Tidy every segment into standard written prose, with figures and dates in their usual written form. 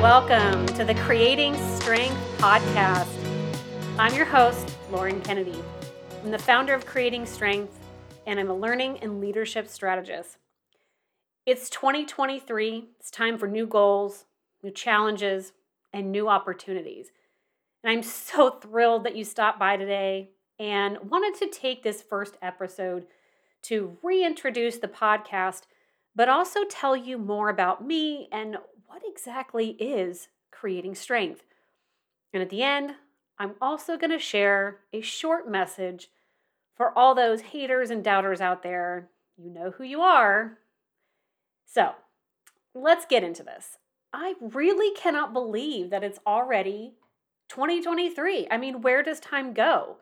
welcome to the Creating Strength Podcast. I'm your host, Lauren Kennedy. I'm the founder of Creating Strength, and I'm a learning and leadership strategist. It's 2023. It's time for new goals, new challenges, and new opportunities. And I'm so thrilled that you stopped by today and wanted to take this first episode to reintroduce the podcast, but also tell you more about me and what exactly is Creating Strength. And at the end, I'm also going to share a short message for all those haters and doubters out there. You know who you are. So let's get into this. I really cannot believe that it's already 2023. I mean, where does time go?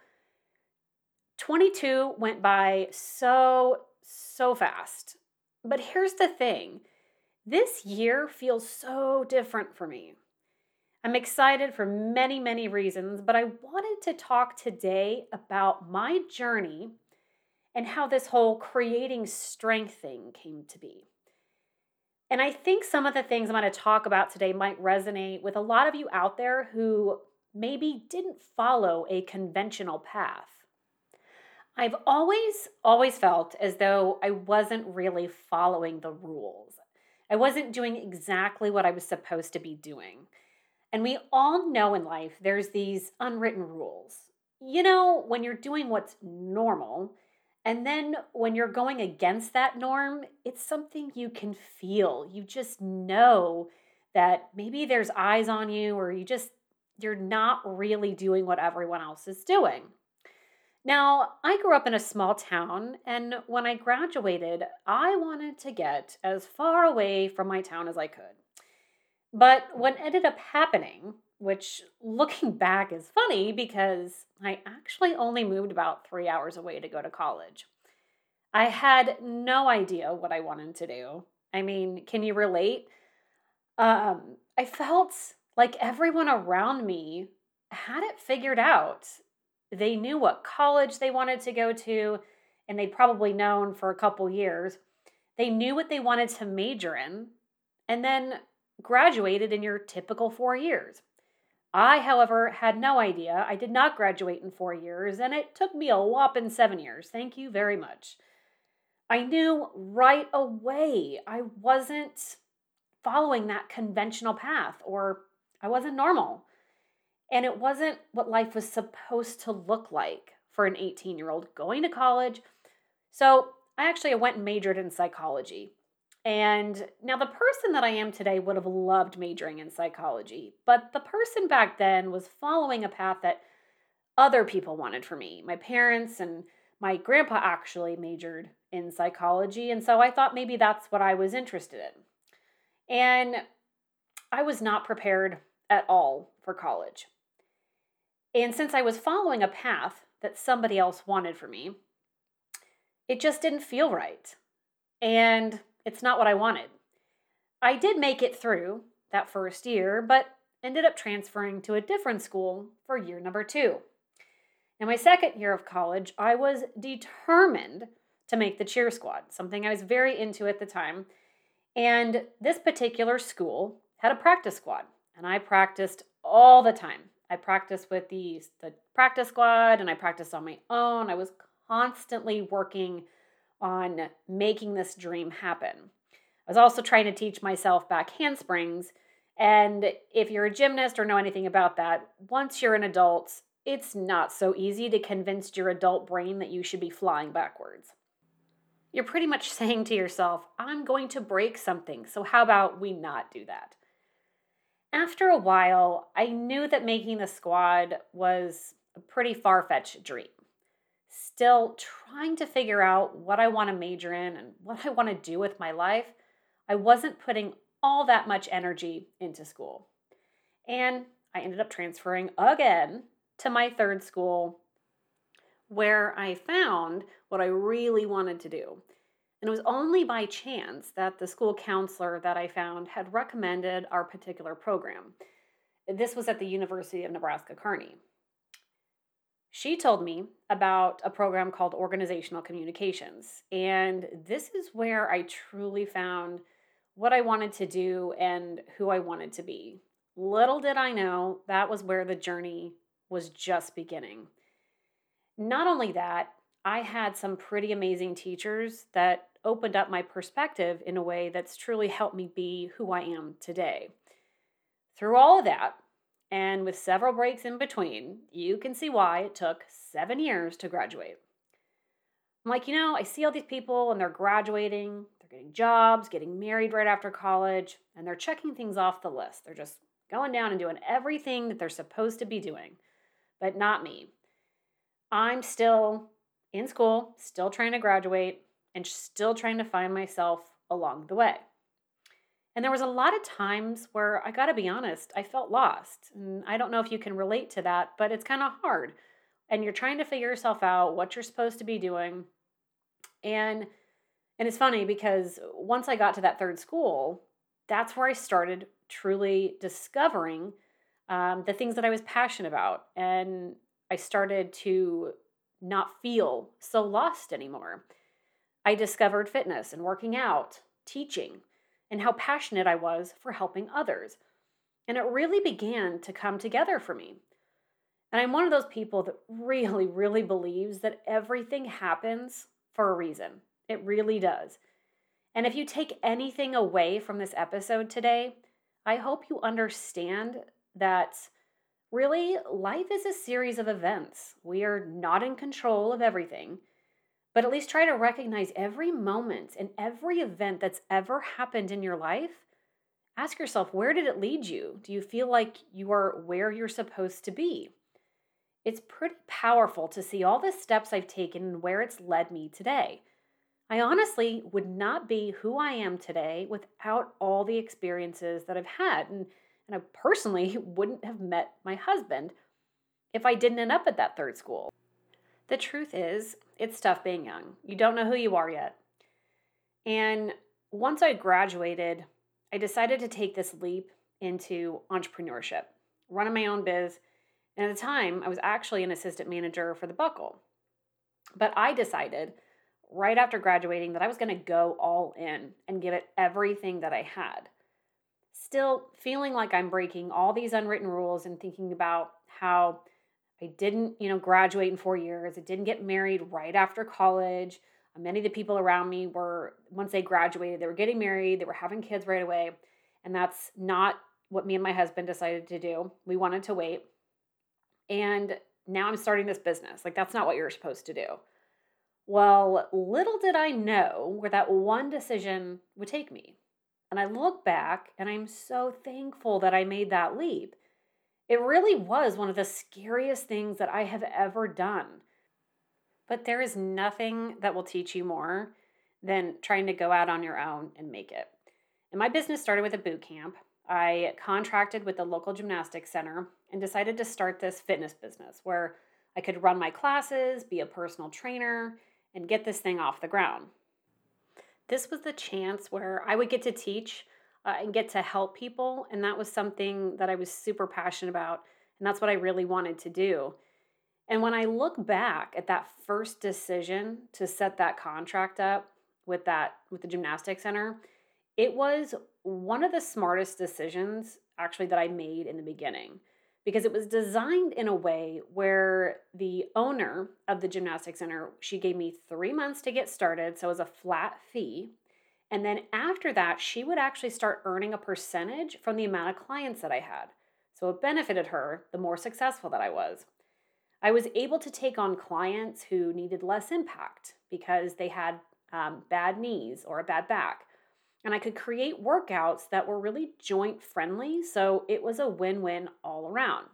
22 went by so fast. But here's the thing. This year feels so different for me. I'm excited for many, many reasons, but I wanted to talk today about my journey and how this whole creating strength thing came to be. And I think some of the things I'm going to talk about today might resonate with a lot of you out there who maybe didn't follow a conventional path. I've always felt as though I wasn't really following the rules. I wasn't doing exactly what I was supposed to be doing. And we all know in life there's these unwritten rules. You know, when you're doing what's normal, and then when you're going against that norm, it's something you can feel. You just know that maybe there's eyes on you, or you're not really doing what everyone else is doing. Now, I grew up in a small town, and when I graduated, I wanted to get as far away from my town as I could. But what ended up happening, which looking back is funny because I actually only moved about 3 hours away to go to college. I had no idea what I wanted to do. I mean, can you relate? I felt like everyone around me had it figured out. They knew what college they wanted to go to, and they'd probably known for a couple years. They knew what they wanted to major in, and then graduated in your typical 4 years. I, however, had no idea. I did not graduate in 4 years, and it took me a whopping 7 years. Thank you very much. I knew right away I wasn't following that conventional path, or I wasn't normal. And it wasn't what life was supposed to look like for an 18-year-old going to college. So I went and majored in psychology. And now the person that I am today would have loved majoring in psychology. But the person back then was following a path that other people wanted for me. My parents and my grandpa actually majored in psychology. And so I thought maybe that's what I was interested in. And I was not prepared at all for college. And since I was following a path that somebody else wanted for me, it just didn't feel right. And it's not what I wanted. I did make it through that first year, but ended up transferring to a different school for year number 2. In my second year of college, I was determined to make the cheer squad, something I was very into at the time. And this particular school had a practice squad, and I practiced all the time. I practiced with the practice squad, and I practiced on my own. I was constantly working on making this dream happen. I was also trying to teach myself back handsprings. And if you're a gymnast or know anything about that, once you're an adult, it's not so easy to convince your adult brain that you should be flying backwards. You're pretty much saying to yourself, I'm going to break something, so how about we not do that? After a while, I knew that making the squad was a pretty far-fetched dream. Still trying to figure out what I want to major in and what I want to do with my life, I wasn't putting all that much energy into school. And I ended up transferring again to my third school, where I found what I really wanted to do. And it was only by chance that the school counselor that I found had recommended our particular program. This was at the University of Nebraska Kearney. She told me about a program called Organizational Communications. And this is where I truly found what I wanted to do and who I wanted to be. Little did I know, that was where the journey was just beginning. Not only that, I had some pretty amazing teachers that opened up my perspective in a way that's truly helped me be who I am today. Through all of that, and with several breaks in between, you can see why it took 7 years to graduate. I'm like, I see all these people and they're graduating, they're getting jobs, getting married right after college, and they're checking things off the list. They're just going down and doing everything that they're supposed to be doing, but not me. I'm still in school, still trying to graduate, and still trying to find myself along the way. And there was a lot of times where, I gotta be honest, I felt lost. And I don't know if you can relate to that, but it's kind of hard. And you're trying to figure yourself out, what you're supposed to be doing. And it's funny because once I got to that third school, that's where I started truly discovering the things that I was passionate about. And I started to not feel so lost anymore. I discovered fitness and working out, teaching, and how passionate I was for helping others. And it really began to come together for me. And I'm one of those people that really, really believes that everything happens for a reason. It really does. And if you take anything away from this episode today, I hope you understand that really life is a series of events. We are not in control of everything, but at least try to recognize every moment and every event that's ever happened in your life. Ask yourself, where did it lead you? Do you feel like you are where you're supposed to be? It's pretty powerful to see all the steps I've taken and where it's led me today. I honestly would not be who I am today without all the experiences that I've had. And I personally wouldn't have met my husband if I didn't end up at that third school. The truth is, it's tough being young. You don't know who you are yet. And once I graduated, I decided to take this leap into entrepreneurship, running my own biz. And at the time, I was actually an assistant manager for the Buckle. But I decided right after graduating that I was going to go all in and give it everything that I had. Still feeling like I'm breaking all these unwritten rules and thinking about how I didn't, graduate in 4 years. I didn't get married right after college. Many of the people around me were, once they graduated, they were getting married, they were having kids right away. And that's not what me and my husband decided to do. We wanted to wait. And now I'm starting this business. Like, that's not what you're supposed to do. Well, little did I know where that one decision would take me. And I look back and I'm so thankful that I made that leap. It really was one of the scariest things that I have ever done. But there is nothing that will teach you more than trying to go out on your own and make it. And my business started with a boot camp. I contracted with the local gymnastics center and decided to start this fitness business where I could run my classes, be a personal trainer, and get this thing off the ground. This was the chance where I would get to teach and get to help people, and that was something that I was super passionate about, and that's what I really wanted to do. And when I look back at that first decision to set that contract up with the gymnastics center, it was one of the smartest decisions actually that I made in the beginning, because it was designed in a way where the owner of the gymnastics center, she gave me 3 months to get started, so it was a flat fee. And then after that, she would actually start earning a percentage from the amount of clients that I had. So it benefited her the more successful that I was. I was able to take on clients who needed less impact because they had bad knees or a bad back. And I could create workouts that were really joint friendly. So it was a win-win all around.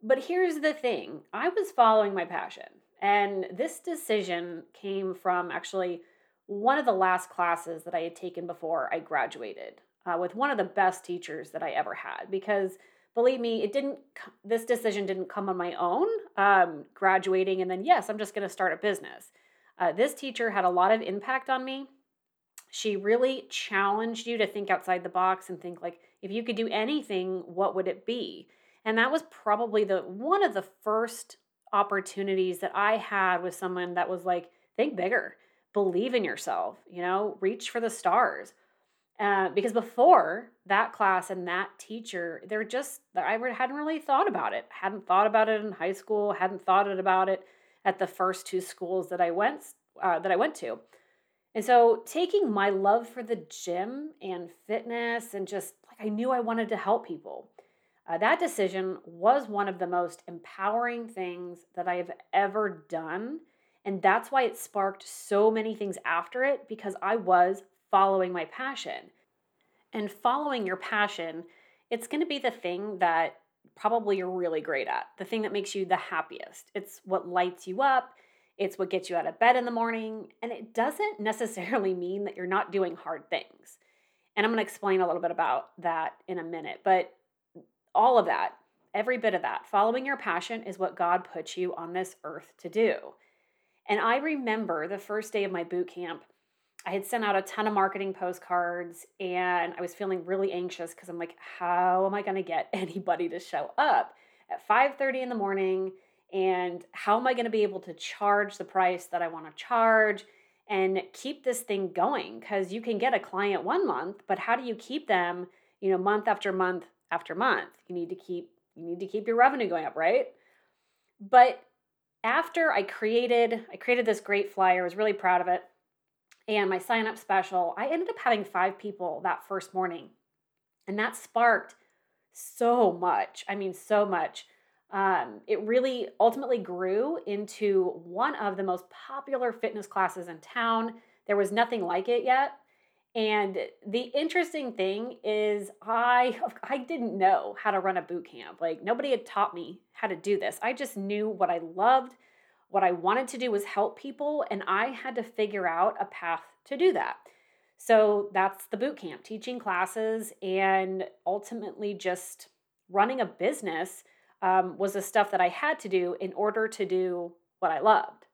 But here's the thing. I was following my passion. And this decision came from actually one of the last classes that I had taken before I graduated with one of the best teachers that I ever had. Because believe me, this decision didn't come on my own, graduating and then, yes, I'm just going to start a business. This teacher had a lot of impact on me. She really challenged you to think outside the box and think, like, if you could do anything, what would it be? And that was probably one of the first opportunities that I had with someone that was like, think bigger, believe in yourself, reach for the stars. Because before that class and that teacher, I hadn't really thought about it. Hadn't thought about it in high school. Hadn't thought about it at the first two schools that I went to. And so taking my love for the gym and fitness and just like I knew I wanted to help people, that decision was one of the most empowering things that I have ever done. And that's why it sparked so many things after it, because I was following my passion. And following your passion, it's going to be the thing that probably you're really great at, the thing that makes you the happiest. It's what lights you up. It's what gets you out of bed in the morning. And it doesn't necessarily mean that you're not doing hard things. And I'm going to explain a little bit about that in a minute. But all of that, every bit of that, following your passion is what God put you on this earth to do. And I remember the first day of my boot camp, I had sent out a ton of marketing postcards and I was feeling really anxious because I'm like, how am I going to get anybody to show up at 5:30 in the morning? And how am I going to be able to charge the price that I want to charge and keep this thing going? Because you can get a client one month, but how do you keep them, month after month after month? You need to keep your revenue going up, right? But after I created this great flyer, I was really proud of it. And my sign-up special, I ended up having 5 people that first morning. And that sparked so much. I mean, so much. It really ultimately grew into one of the most popular fitness classes in town. There was nothing like it yet. And the interesting thing is I didn't know how to run a boot camp. Like, nobody had taught me how to do this. I just knew what I loved. What I wanted to do was help people, and I had to figure out a path to do that. So that's the boot camp, teaching classes, and ultimately just running a business was the stuff that I had to do in order to do what I loved.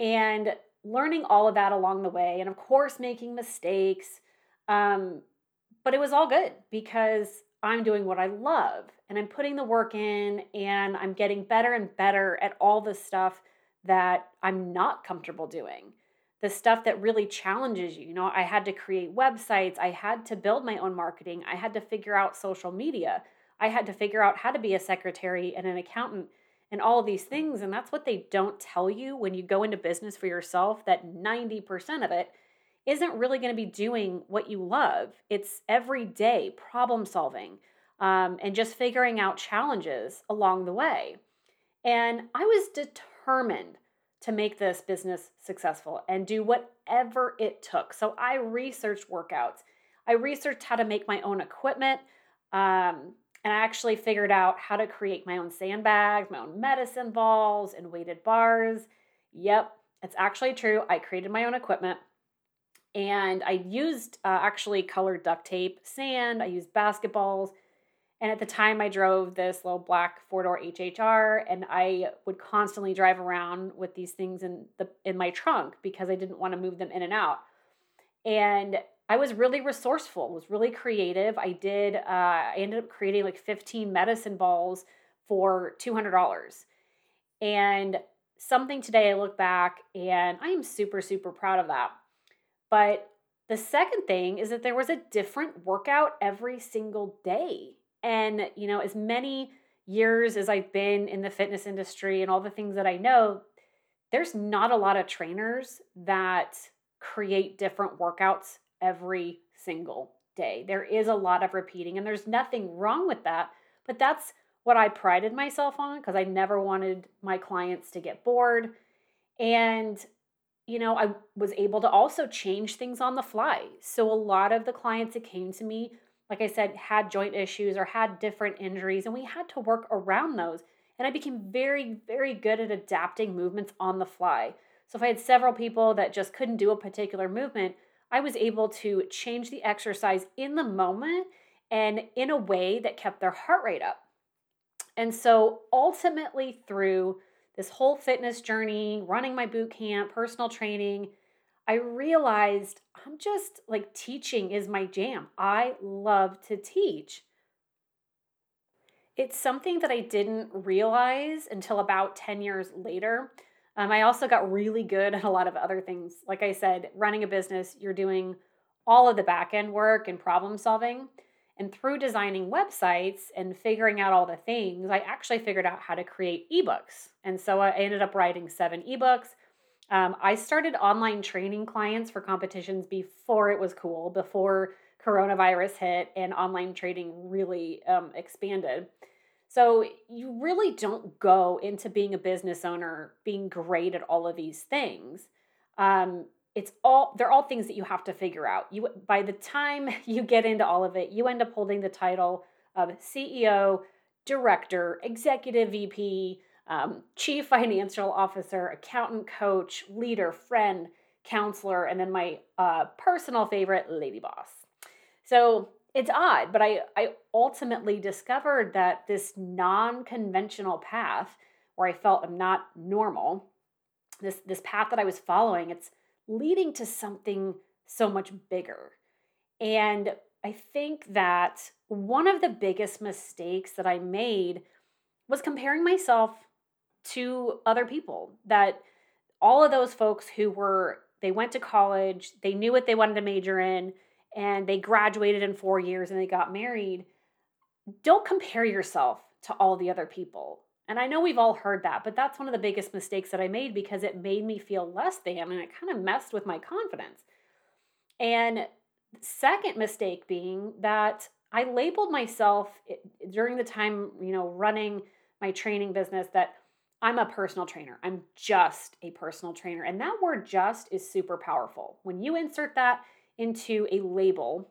And learning all of that along the way, and of course making mistakes, but it was all good because I'm doing what I love and I'm putting the work in and I'm getting better and better at all the stuff that I'm not comfortable doing, the stuff that really challenges you. I had to create websites. I had to build my own marketing. I had to figure out social media. I had to figure out how to be a secretary and an accountant and all of these things. And that's what they don't tell you when you go into business for yourself, that 90% of it isn't really going to be doing what you love. It's every day problem solving and just figuring out challenges along the way. And I was determined to make this business successful and do whatever it took. So I researched workouts. I researched how to make my own equipment. And I actually figured out how to create my own sandbags, my own medicine balls, and weighted bars. Yep, it's actually true. I created my own equipment. And I used actually colored duct tape, sand, I used basketballs. And at the time I drove this little black 4-door HHR, and I would constantly drive around with these things in my trunk because I didn't want to move them in and out. And I was really resourceful, was really creative. I ended up creating like 15 medicine balls for $200. And something today I look back and I am super, super proud of that. But the second thing is that there was a different workout every single day. And, as many years as I've been in the fitness industry and all the things that I know, there's not a lot of trainers that create different workouts every single day. There is a lot of repeating, and there's nothing wrong with that. But that's what I prided myself on because I never wanted my clients to get bored. And I was able to also change things on the fly. So a lot of the clients that came to me, like I said, had joint issues or had different injuries, and we had to work around those. And I became very, very good at adapting movements on the fly. So if I had several people that just couldn't do a particular movement, I was able to change the exercise in the moment and in a way that kept their heart rate up. And so ultimately through this whole fitness journey, running my boot camp, personal training, I realized I'm just like teaching is my jam. I love to teach. It's something that I didn't realize until about 10 years later. I also got really good at a lot of other things. Like I said, running a business, you're doing all of the back-end work and problem solving. And through designing websites and figuring out all the things, I actually figured out how to create ebooks. And so I ended up writing 7 ebooks. I started online training clients for competitions before it was cool, before coronavirus hit and online training really expanded. So you really don't go into being a business owner being great at all of these things. They're all things that you have to figure out. By the time you get into all of it, you end up holding the title of CEO, director, executive VP, chief financial officer, accountant, coach, leader, friend, counselor, and then my personal favorite, lady boss. So it's odd, but I ultimately discovered that this non-conventional path where I felt I'm not normal, this path that I was following, it's leading to something so much bigger. And I think that one of the biggest mistakes that I made was comparing myself to other people, that all of those folks they went to college, they knew what they wanted to major in, and they graduated in 4 years and they got married. Don't compare yourself to all the other people. And I know we've all heard that, but that's one of the biggest mistakes that I made because it made me feel less than, and it kind of messed with my confidence. And the second mistake being that I labeled myself during the time, running my training business, that I'm a personal trainer. I'm just a personal trainer. And that word just is super powerful. When you insert that into a label,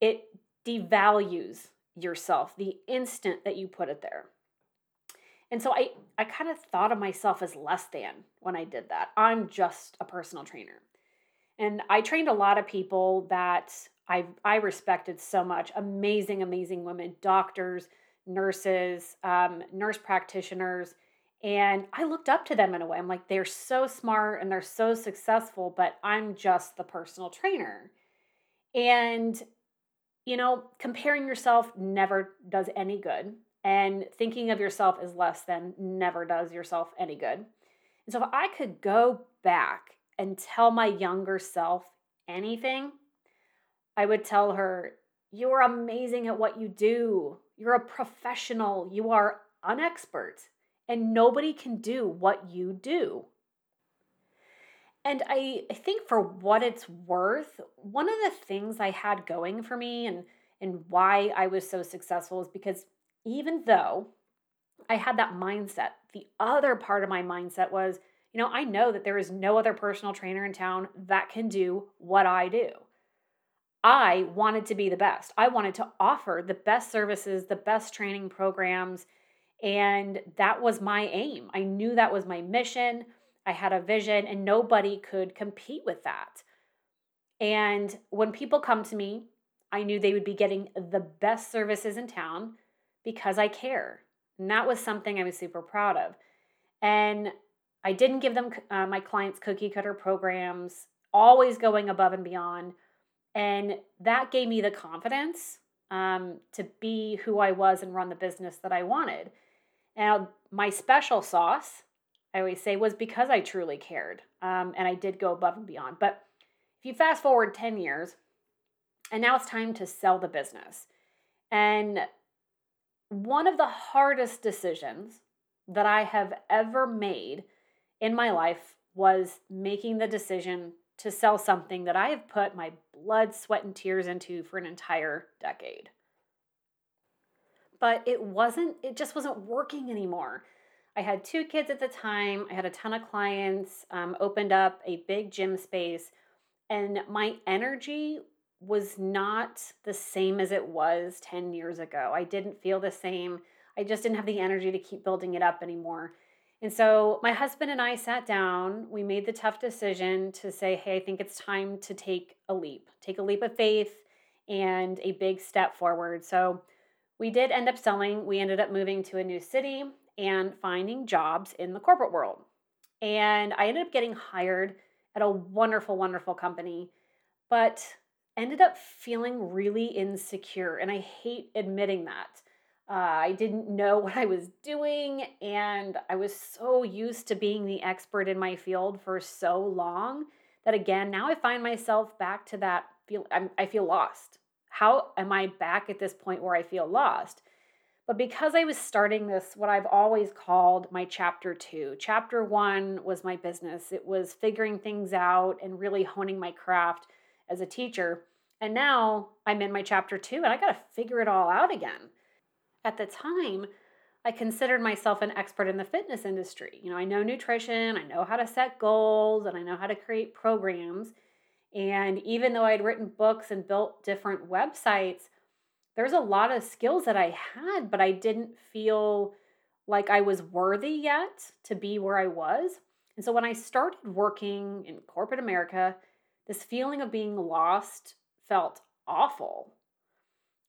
it devalues yourself the instant that you put it there. And so I kind of thought of myself as less than when I did that. I'm just a personal trainer. And I trained a lot of people that I respected so much. Amazing, amazing women, doctors, nurses, nurse practitioners. And I looked up to them in a way. I'm like, they're so smart and they're so successful, but I'm just the personal trainer. And, comparing yourself never does any good. And thinking of yourself as less than never does yourself any good. And so if I could go back and tell my younger self anything, I would tell her, you're amazing at what you do. You're a professional. You are an expert. And nobody can do what you do. And I think for what it's worth, one of the things I had going for me and why I was so successful is because even though I had that mindset, the other part of my mindset was, I know that there is no other personal trainer in town that can do what I do. I wanted to be the best. I wanted to offer the best services, the best training programs, and that was my aim. I knew that was my mission. I had a vision, and nobody could compete with that. And when people come to me, I knew they would be getting the best services in town because I care. And that was something I was super proud of. And I didn't give them my clients cookie cutter programs, always going above and beyond. And that gave me the confidence to be who I was and run the business that I wanted. Now, my special sauce, I always say, was because I truly cared. And I did go above and beyond. But if you fast forward 10 years, and now it's time to sell the business. And one of the hardest decisions that I have ever made in my life was making the decision to sell something that I have put my blood, sweat, and tears into for an entire decade. But it just wasn't working anymore. I had 2 kids at the time. I had a ton of clients, opened up a big gym space, and my energy was not the same as it was 10 years ago. I didn't feel the same. I just didn't have the energy to keep building it up anymore. And so my husband and I sat down, we made the tough decision to say, hey, I think it's time to take a leap of faith and a big step forward. So we did end up selling. We ended up moving to a new city and finding jobs in the corporate world. And I ended up getting hired at a wonderful, wonderful company, but ended up feeling really insecure. And I hate admitting that. I didn't know what I was doing, and I was so used to being the expert in my field for so long that, again, now I find myself back to that I feel lost. How am I back at this point where I feel lost? But because I was starting this, what I've always called my chapter 2. Chapter 1 was my business. It was figuring things out and really honing my craft as a teacher. And now I'm in my chapter 2 and I got to figure it all out again. At the time, I considered myself an expert in the fitness industry. You know, I know nutrition, I know how to set goals, and I know how to create programs. And even though I'd written books and built different websites, there's a lot of skills that I had, but I didn't feel like I was worthy yet to be where I was. And so when I started working in corporate America, this feeling of being lost felt awful.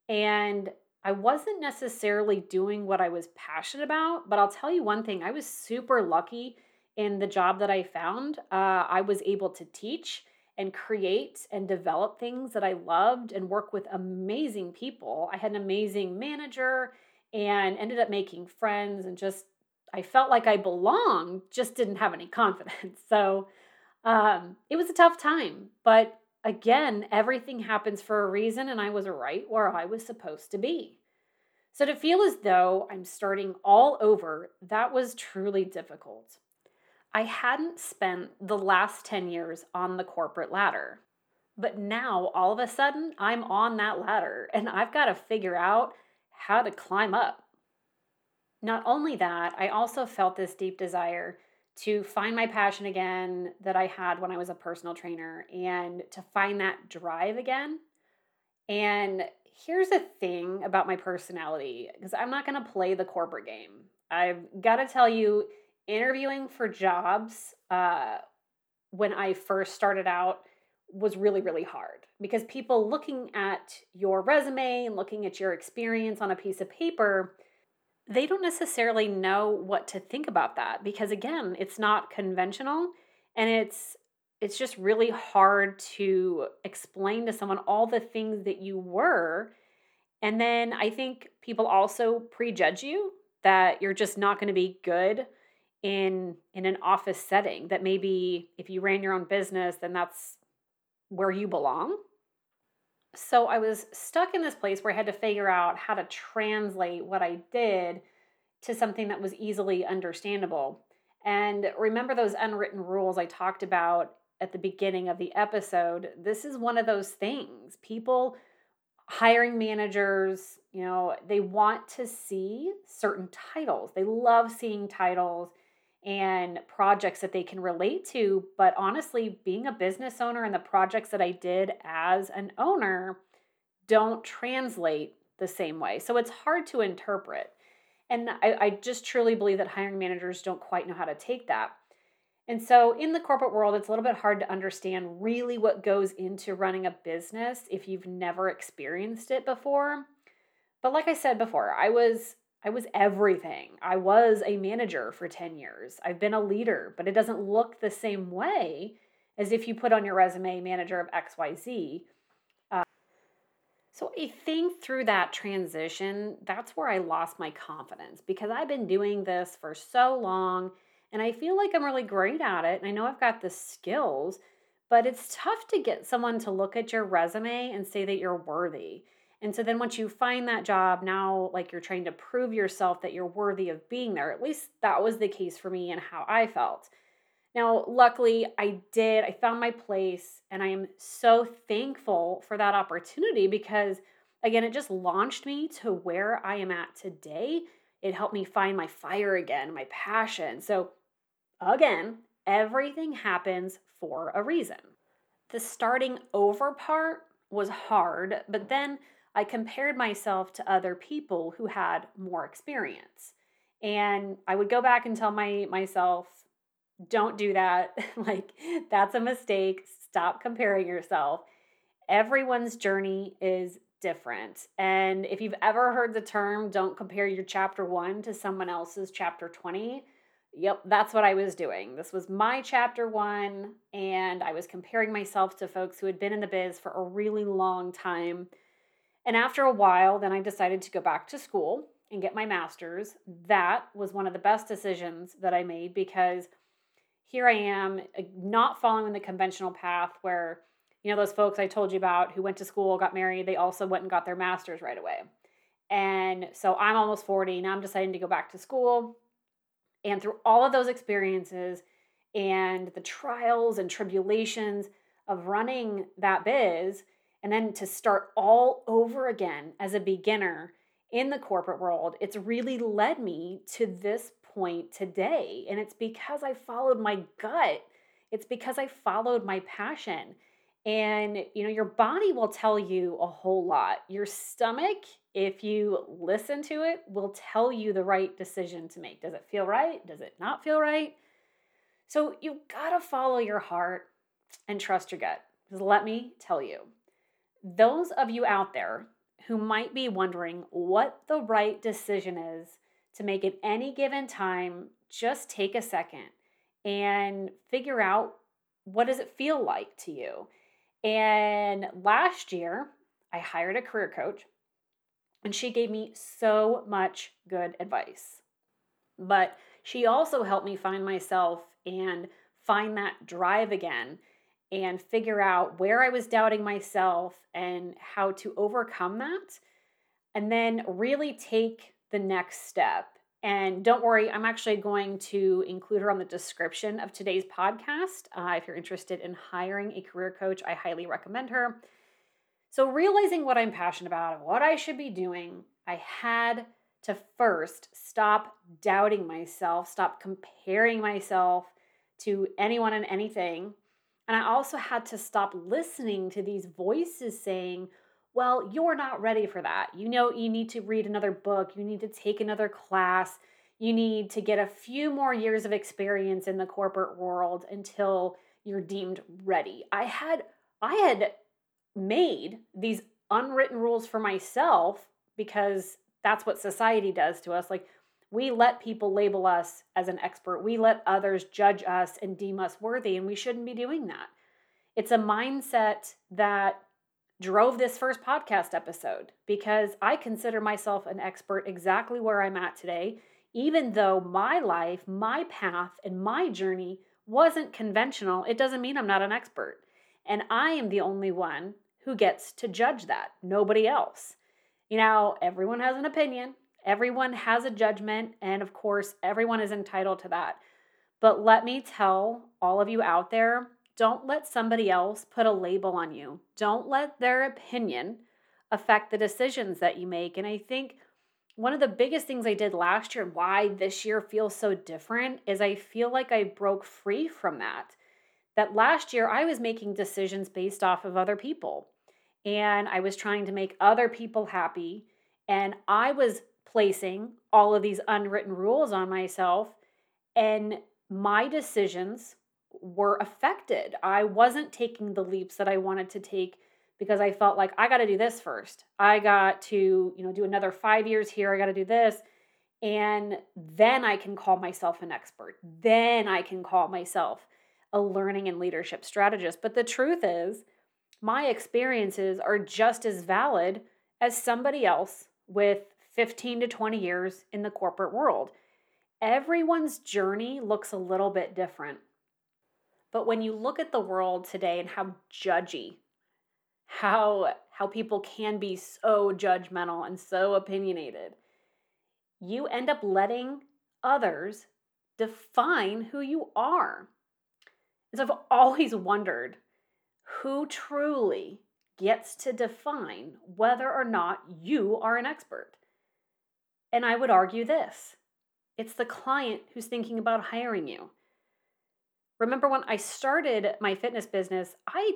And I wasn't necessarily doing what I was passionate about, but I'll tell you one thing, I was super lucky in the job that I found. I was able to teach and create and develop things that I loved and work with amazing people. I had an amazing manager and ended up making friends and just, I felt like I belonged, just didn't have any confidence. So it was a tough time, but again, everything happens for a reason, and I was right where I was supposed to be. So to feel as though I'm starting all over, that was truly difficult. I hadn't spent the last 10 years on the corporate ladder, but now all of a sudden I'm on that ladder and I've got to figure out how to climb up. Not only that, I also felt this deep desire to find my passion again that I had when I was a personal trainer and to find that drive again. And here's the thing about my personality, because I'm not going to play the corporate game. I've got to tell you, interviewing for jobs when I first started out was really, really hard because people looking at your resume and looking at your experience on a piece of paper, they don't necessarily know what to think about that because, again, it's not conventional and it's just really hard to explain to someone all the things that you were. And then I think people also prejudge you that you're just not going to be good in an office setting, that maybe if you ran your own business, then that's where you belong. So I was stuck in this place where I had to figure out how to translate what I did to something that was easily understandable. And remember those unwritten rules I talked about at the beginning of the episode. This is one of those things. People, hiring managers, you know, they want to see certain titles. They love seeing titles and projects that they can relate to. But honestly, being a business owner and the projects that I did as an owner don't translate the same way. So it's hard to interpret. And I just truly believe that hiring managers don't quite know how to take that. And so in the corporate world, it's a little bit hard to understand really what goes into running a business if you've never experienced it before. But like I said before, I was everything. I was a manager for 10 years. I've been a leader, but it doesn't look the same way as if you put on your resume, manager of XYZ. So I think through that transition, that's where I lost my confidence because I've been doing this for so long and I feel like I'm really great at it. And I know I've got the skills, but it's tough to get someone to look at your resume and say that you're worthy. And so then once you find that job, now like you're trying to prove yourself that you're worthy of being there. At least that was the case for me and how I felt. Now, luckily I found my place and I am so thankful for that opportunity because again, it just launched me to where I am at today. It helped me find my fire again, my passion. So again, everything happens for a reason. The starting over part was hard, but then I compared myself to other people who had more experience. And I would go back and tell myself, don't do that. Like, that's a mistake. Stop comparing yourself. Everyone's journey is different. And if you've ever heard the term, don't compare your chapter 1 to someone else's chapter 20, yep, that's what I was doing. This was my chapter 1, and I was comparing myself to folks who had been in the biz for a really long time. And after a while, then I decided to go back to school and get my master's. That was one of the best decisions that I made because here I am not following the conventional path where, You know, those folks I told you about who went to school, got married, they also went and got their master's right away. And so I'm almost 40, now I'm deciding to go back to school. And through all of those experiences and the trials and tribulations of running that biz, and then to start all over again as a beginner in the corporate world, it's really led me to this point today. And it's because I followed my gut. It's because I followed my passion. And, you know, your body will tell you a whole lot. Your stomach, if you listen to it, will tell you the right decision to make. Does it feel right? Does it not feel right? So you've got to follow your heart and trust your gut. Because let me tell you, those of you out there who might be wondering what the right decision is to make at any given time, just take a second and figure out, what does it feel like to you? And last year, I hired a career coach, and she gave me so much good advice. But she also helped me find myself and find that drive again and figure out where I was doubting myself and how to overcome that, and then really take the next step. And don't worry, I'm actually going to include her on the description of today's podcast. If you're interested in hiring a career coach, I highly recommend her. So realizing what I'm passionate about and what I should be doing, I had to first stop doubting myself, stop comparing myself to anyone and anything. And I also had to stop listening to these voices saying, well, you're not ready for that. You know, you need to read another book. You need to take another class. You need to get a few more years of experience in the corporate world until you're deemed ready. I had made these unwritten rules for myself because that's what society does to us. Like, we let people label us as an expert. We let others judge us and deem us worthy, and we shouldn't be doing that. It's a mindset that drove this first podcast episode because I consider myself an expert exactly where I'm at today, even though my life, my path, and my journey wasn't conventional. It doesn't mean I'm not an expert. And I am the only one who gets to judge that, nobody else. You know, everyone has an opinion, everyone has a judgment, and of course, everyone is entitled to that. But let me tell all of you out there, don't let somebody else put a label on you. Don't let their opinion affect the decisions that you make. And I think one of the biggest things I did last year and why this year feels so different is I feel like I broke free from that. That last year I was making decisions based off of other people, and I was trying to make other people happy, and I was placing all of these unwritten rules on myself, and my decisions were affected. I wasn't taking the leaps that I wanted to take because I felt like I got to do this first. I got to, you know, do another 5 years here. I got to do this. And then I can call myself an expert. Then I can call myself a learning and leadership strategist. But the truth is, my experiences are just as valid as somebody else with 15 to 20 years in the corporate world. Everyone's journey looks a little bit different. But when you look at the world today and how judgy, how people can be so judgmental and so opinionated, you end up letting others define who you are. And so I've always wondered who truly gets to define whether or not you are an expert. And I would argue this. It's the client who's thinking about hiring you. Remember when I started my fitness business, I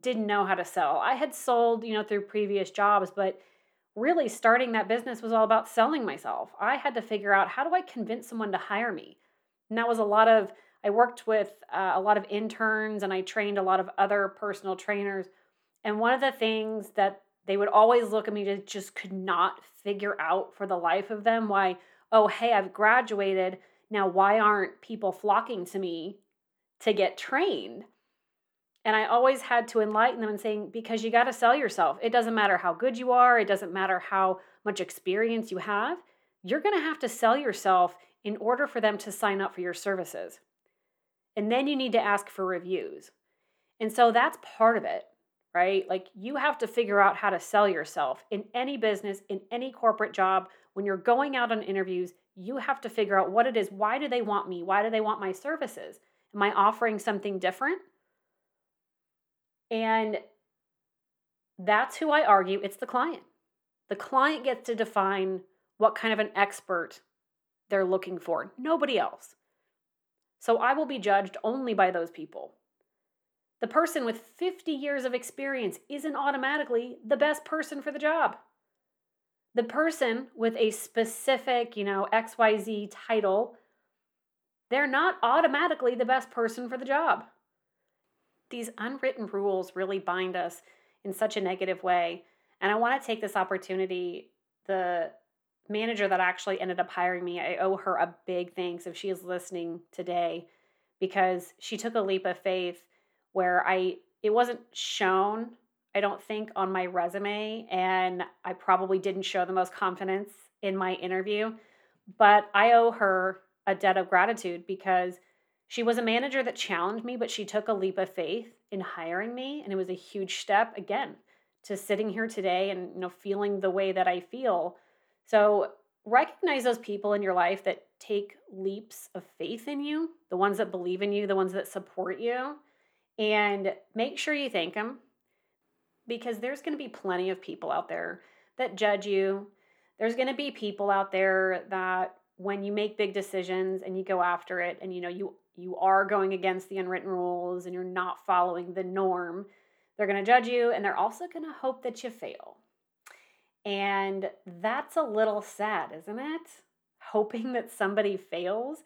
didn't know how to sell. I had sold, you know, through previous jobs, but really starting that business was all about selling myself. I had to figure out, how do I convince someone to hire me? And that was I worked with a lot of interns, and I trained a lot of other personal trainers. And one of the things that they would always look at me to just could not figure out for the life of them why, oh, hey, I've graduated. Now, why aren't people flocking to me to get trained? And I always had to enlighten them and saying, because you got to sell yourself. It doesn't matter how good you are. It doesn't matter how much experience you have. You're going to have to sell yourself in order for them to sign up for your services. And then you need to ask for reviews. And so that's part of it. right? Like you have to figure out how to sell yourself in any business, in any corporate job. When you're going out on interviews, you have to figure out what it is. Why do they want me? Why do they want my services? Am I offering something different? And that's who I argue, it's the client. The client gets to define what kind of an expert they're looking for, nobody else. So I will be judged only by those people. The person with 50 years of experience isn't automatically the best person for the job. The person with a specific, XYZ title, they're not automatically the best person for the job. These unwritten rules really bind us in such a negative way. And I want to take this opportunity. The manager that actually ended up hiring me, I owe her a big thanks if she is listening today, because she took a leap of faith where it wasn't shown, I don't think, on my resume, and I probably didn't show the most confidence in my interview, but I owe her a debt of gratitude because she was a manager that challenged me, but she took a leap of faith in hiring me, and it was a huge step, again, to sitting here today and feeling the way that I feel. So recognize those people in your life that take leaps of faith in you, the ones that believe in you, the ones that support you, and make sure you thank them, because there's going to be plenty of people out there that judge you. There's going to be people out there that when you make big decisions and you go after it and you are going against the unwritten rules and you're not following the norm, they're going to judge you, and they're also going to hope that you fail. And that's a little sad, isn't it? Hoping that somebody fails.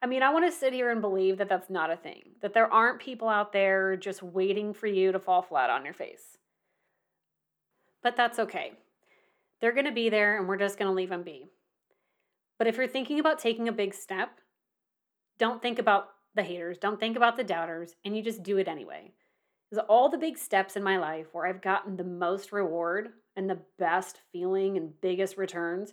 I mean, I want to sit here and believe that that's not a thing, that there aren't people out there just waiting for you to fall flat on your face. But that's okay. They're going to be there, and we're just going to leave them be. But if you're thinking about taking a big step, don't think about the haters, don't think about the doubters, and you just do it anyway. Because all the big steps in my life where I've gotten the most reward and the best feeling and biggest returns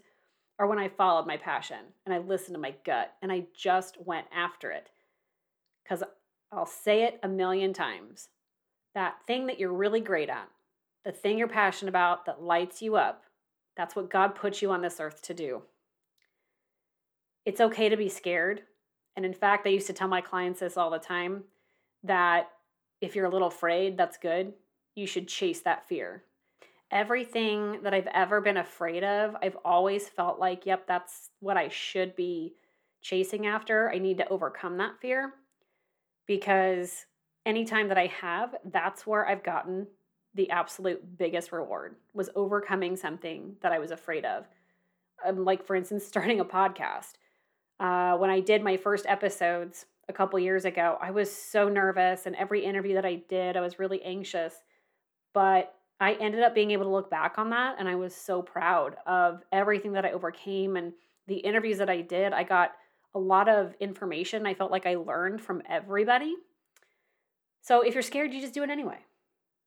are when I followed my passion and I listened to my gut and I just went after it. Because I'll say it a million times, that thing that you're really great at, the thing you're passionate about that lights you up, that's what God put you on this earth to do. It's okay to be scared. And in fact, I used to tell my clients this all the time, that if you're a little afraid, that's good. You should chase that fear. Everything that I've ever been afraid of, I've always felt like, yep, that's what I should be chasing after. I need to overcome that fear, because anytime that I have, that's where I've gotten the absolute biggest reward, was overcoming something that I was afraid of. Like, for instance, starting a podcast. When I did my first episodes a couple years ago, I was so nervous, and every interview that I did, I was really anxious, but I ended up being able to look back on that, and I was so proud of everything that I overcame, and the interviews that I did, I got a lot of information. I felt like I learned from everybody. So if you're scared, you just do it anyway.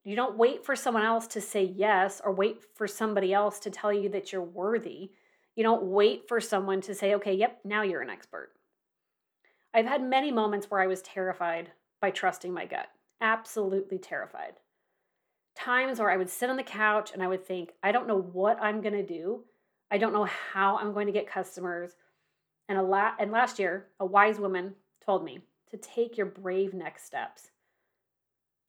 You don't wait for someone else to say yes, or wait for somebody else to tell you that you're worthy. You don't wait for someone to say, okay, yep, now you're an expert. I've had many moments where I was terrified by trusting my gut, absolutely terrified. Times where I would sit on the couch and I would think, I don't know what I'm going to do. I don't know how I'm going to get customers. And last year, a wise woman told me to take your brave next steps.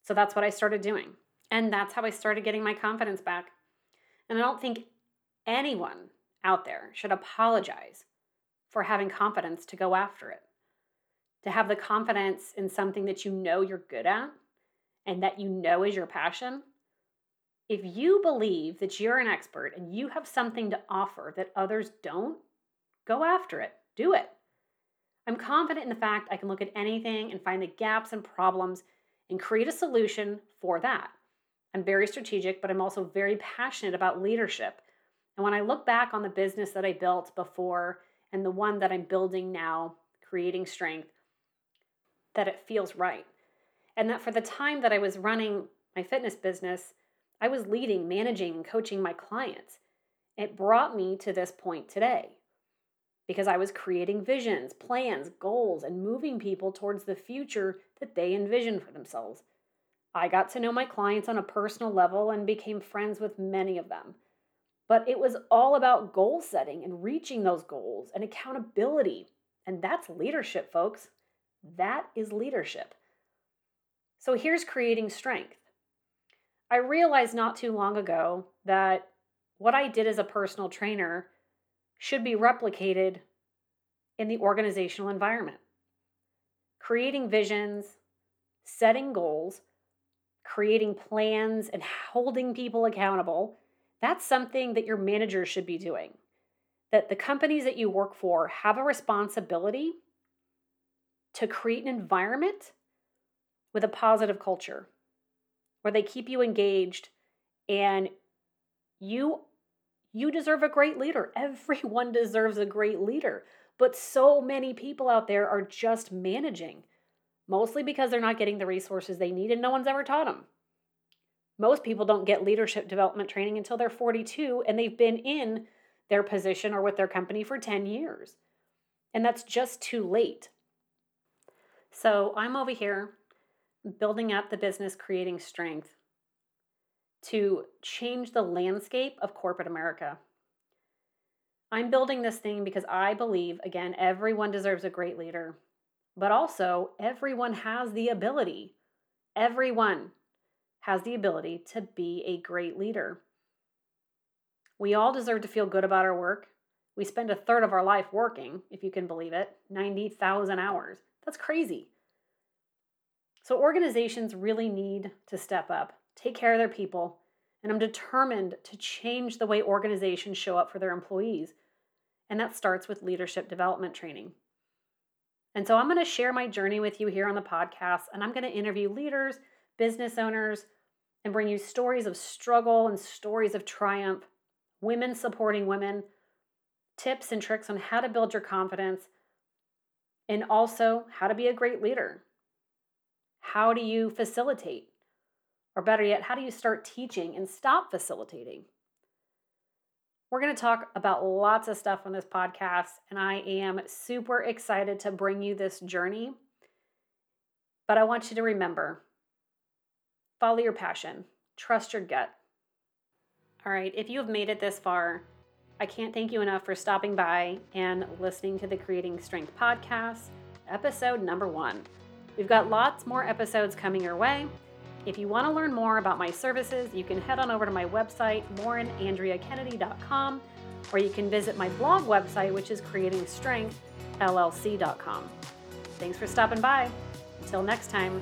So that's what I started doing. And that's how I started getting my confidence back. And I don't think anyone out there should apologize for having confidence to go after it. To have the confidence in something that you know you're good at and that you know is your passion. If you believe that you're an expert and you have something to offer that others don't, go after it. Do it. I'm confident in the fact I can look at anything and find the gaps and problems and create a solution for that. I'm very strategic, but I'm also very passionate about leadership. And when I look back on the business that I built before and the one that I'm building now, Creating Strength, that it feels right. And that for the time that I was running my fitness business, I was leading, managing, and coaching my clients. It brought me to this point today because I was creating visions, plans, goals, and moving people towards the future that they envision for themselves. I got to know my clients on a personal level and became friends with many of them. But it was all about goal setting and reaching those goals and accountability. And that's leadership, folks. That is leadership. So here's creating strength. I realized not too long ago that what I did as a personal trainer should be replicated in the organizational environment. Creating visions, setting goals, creating plans, and holding people accountable, that's something that your manager should be doing. That the companies that you work for have a responsibility to create an environment with a positive culture, where they keep you engaged, and you deserve a great leader. Everyone deserves a great leader, but so many people out there are just managing, mostly because they're not getting the resources they need and no one's ever taught them. Most people don't get leadership development training until they're 42 and they've been in their position or with their company for 10 years. And that's just too late. So I'm over here building up the business Creating Strength to change the landscape of corporate America. I'm building this thing because I believe, again, everyone deserves a great leader, but also everyone has the ability. Everyone has the ability to be a great leader. We all deserve to feel good about our work. We spend a third of our life working, if you can believe it, 90,000 hours. That's crazy. So organizations really need to step up, take care of their people, and I'm determined to change the way organizations show up for their employees. And that starts with leadership development training. And so I'm going to share my journey with you here on the podcast, and I'm going to interview leaders, business owners, and bring you stories of struggle and stories of triumph, women supporting women, tips and tricks on how to build your confidence, and also how to be a great leader. How do you facilitate? Or better yet, how do you start teaching and stop facilitating? We're going to talk about lots of stuff on this podcast, and I am super excited to bring you this journey. But I want you to remember, follow your passion, trust your gut. All right, if you have made it this far, I can't thank you enough for stopping by and listening to the Creating Strength Podcast, episode number 1. We've got lots more episodes coming your way. If you want to learn more about my services, you can head on over to my website, LaurenAndreaKennedy.com, or you can visit my blog website, which is creatingstrengthllc.com. Thanks for stopping by. Until next time.